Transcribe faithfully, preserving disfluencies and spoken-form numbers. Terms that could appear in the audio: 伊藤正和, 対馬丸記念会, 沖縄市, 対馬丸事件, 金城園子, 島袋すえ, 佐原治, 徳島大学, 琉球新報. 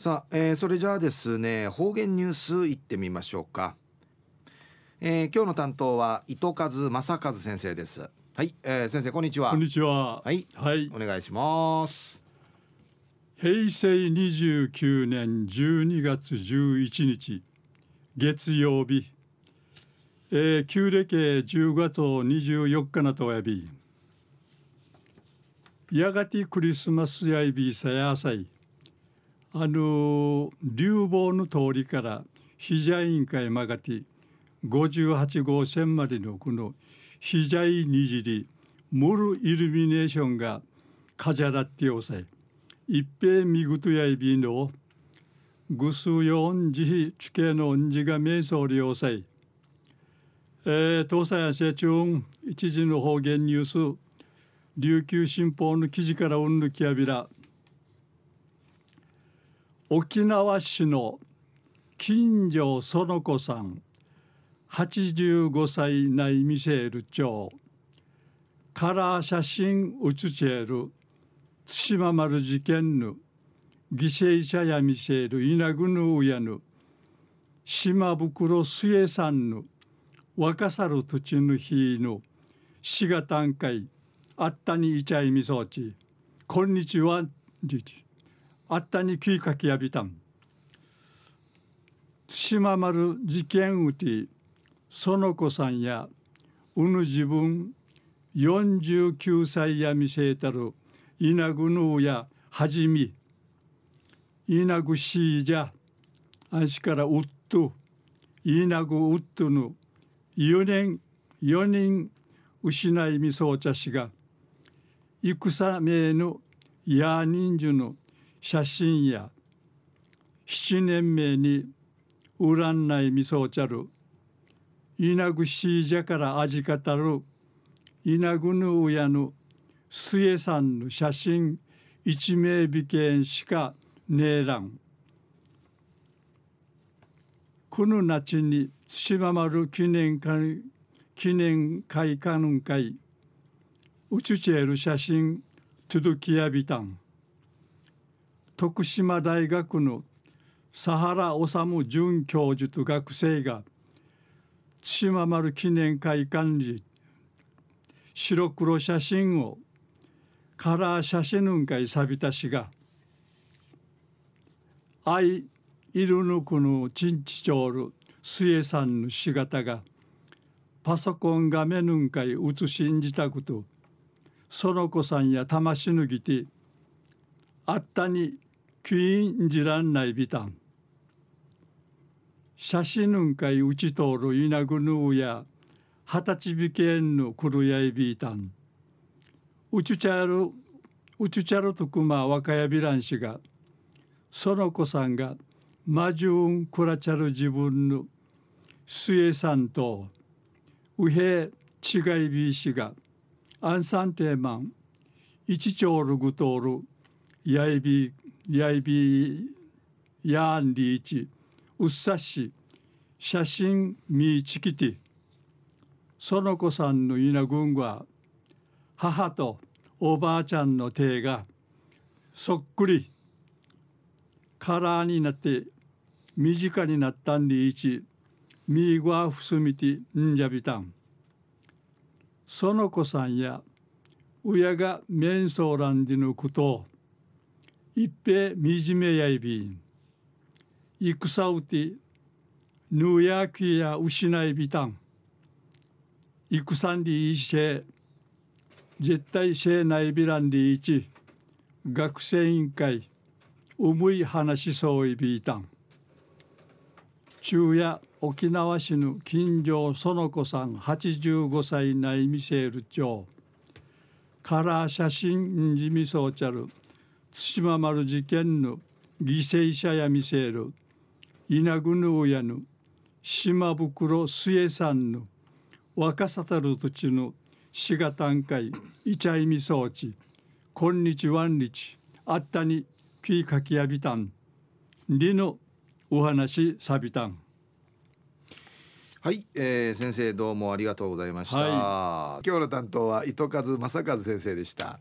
さあ、えー、それじゃあですね、方言ニュースいってみましょうか。えー、今日の担当は伊藤正和先生です。はい、えー、先生こんにちは。こんにちは。はい、はい、お願いします。へいせいにじゅうきゅうねんじゅうにがつじゅういちにち月曜日、えー、旧暦じゅうがつにじゅうよっかなとおやび、やがてクリスマスやいびさやさい、あの流亡の通りからヒジャイン会まがてごじゅうはちごうせんまでのこのヒジャイにじりモルイルミネーションが飾らっておさい、一平見事やいびのぐすよんじひちけのんじがめそうりおさい。えー、東西アシア中一時の方言ニュース、琉球新報の記事からうんぬきやびら、沖縄市の金城園子さんはちじゅうごさいないみせる町から写真写ちえる対馬丸事件の犠牲者やみせる稲ぐぬうやぬ島袋すえさんの若さる土地の日のしがたんかいあったにいちゃいみそうちこんにちはあったにきいかきやびたん。対馬丸事件うて園子さんやうぬ自分よんじゅうきゅうさいやみせたるいなぐぬうやはじみいなぐしいじゃあしからうっといなぐうっとぬよねんよにん失いみそうちゃしが戦名のや人数の写真やしちねんめにうらんないみそうちゃるいなぐしいじゃからあじかたるいなぐぬうやぬすえさんの写真一名びけんしかねえらん。このなちに対馬丸記念会記念会かぬんかい写ちえる写真届きやびたん。徳島大学の佐原治准教授と学生が対馬丸記念会館に白黒写真をカラー写真んかいさびたしがあいいるぬくのちんちちょるすえさんの姿がパソコン画面んかい写しんじたくと園子さんやたましぬぎてあったにきいんじらんないびたん。写真んかいうちとおるいなぐぬうや二十歳びけんのくるやいびいたん。うちちゃるうちちゃるとくま若やびらんしが園子さんがまじゅうんくらちゃる自分のすえさんとうへちがいびいしがあんさんてまんいちちょるぐとおるやいびやいびやんりいちうっさし写真みちきて園子さんのいなぐんは母とおばあちゃんの手がそっくりカラーになって身近になったんでいちみーがふすみてんじゃびたん。園子さんや親が面相らんでのことをいっぺみじめやいびいくさうてぬやきやうしないびたん。いくさんでいいし絶対しないびらんでいち学生委員会うむい話しそういびいたん。昼夜沖縄市の金城園子さんはちじゅうごさいないみせる町から写真んじみそうちゃる対馬丸事件の犠牲者やみせるいなぐぬうやぬ島袋すえさんの若さたる土地のしがたんかいいちゃいみそうちこんにちはんにちあったにきいかきやびたんりのお話さびたん。はい、えー、先生どうもありがとうございました。はい、今日の担当は伊藤正和先生でした。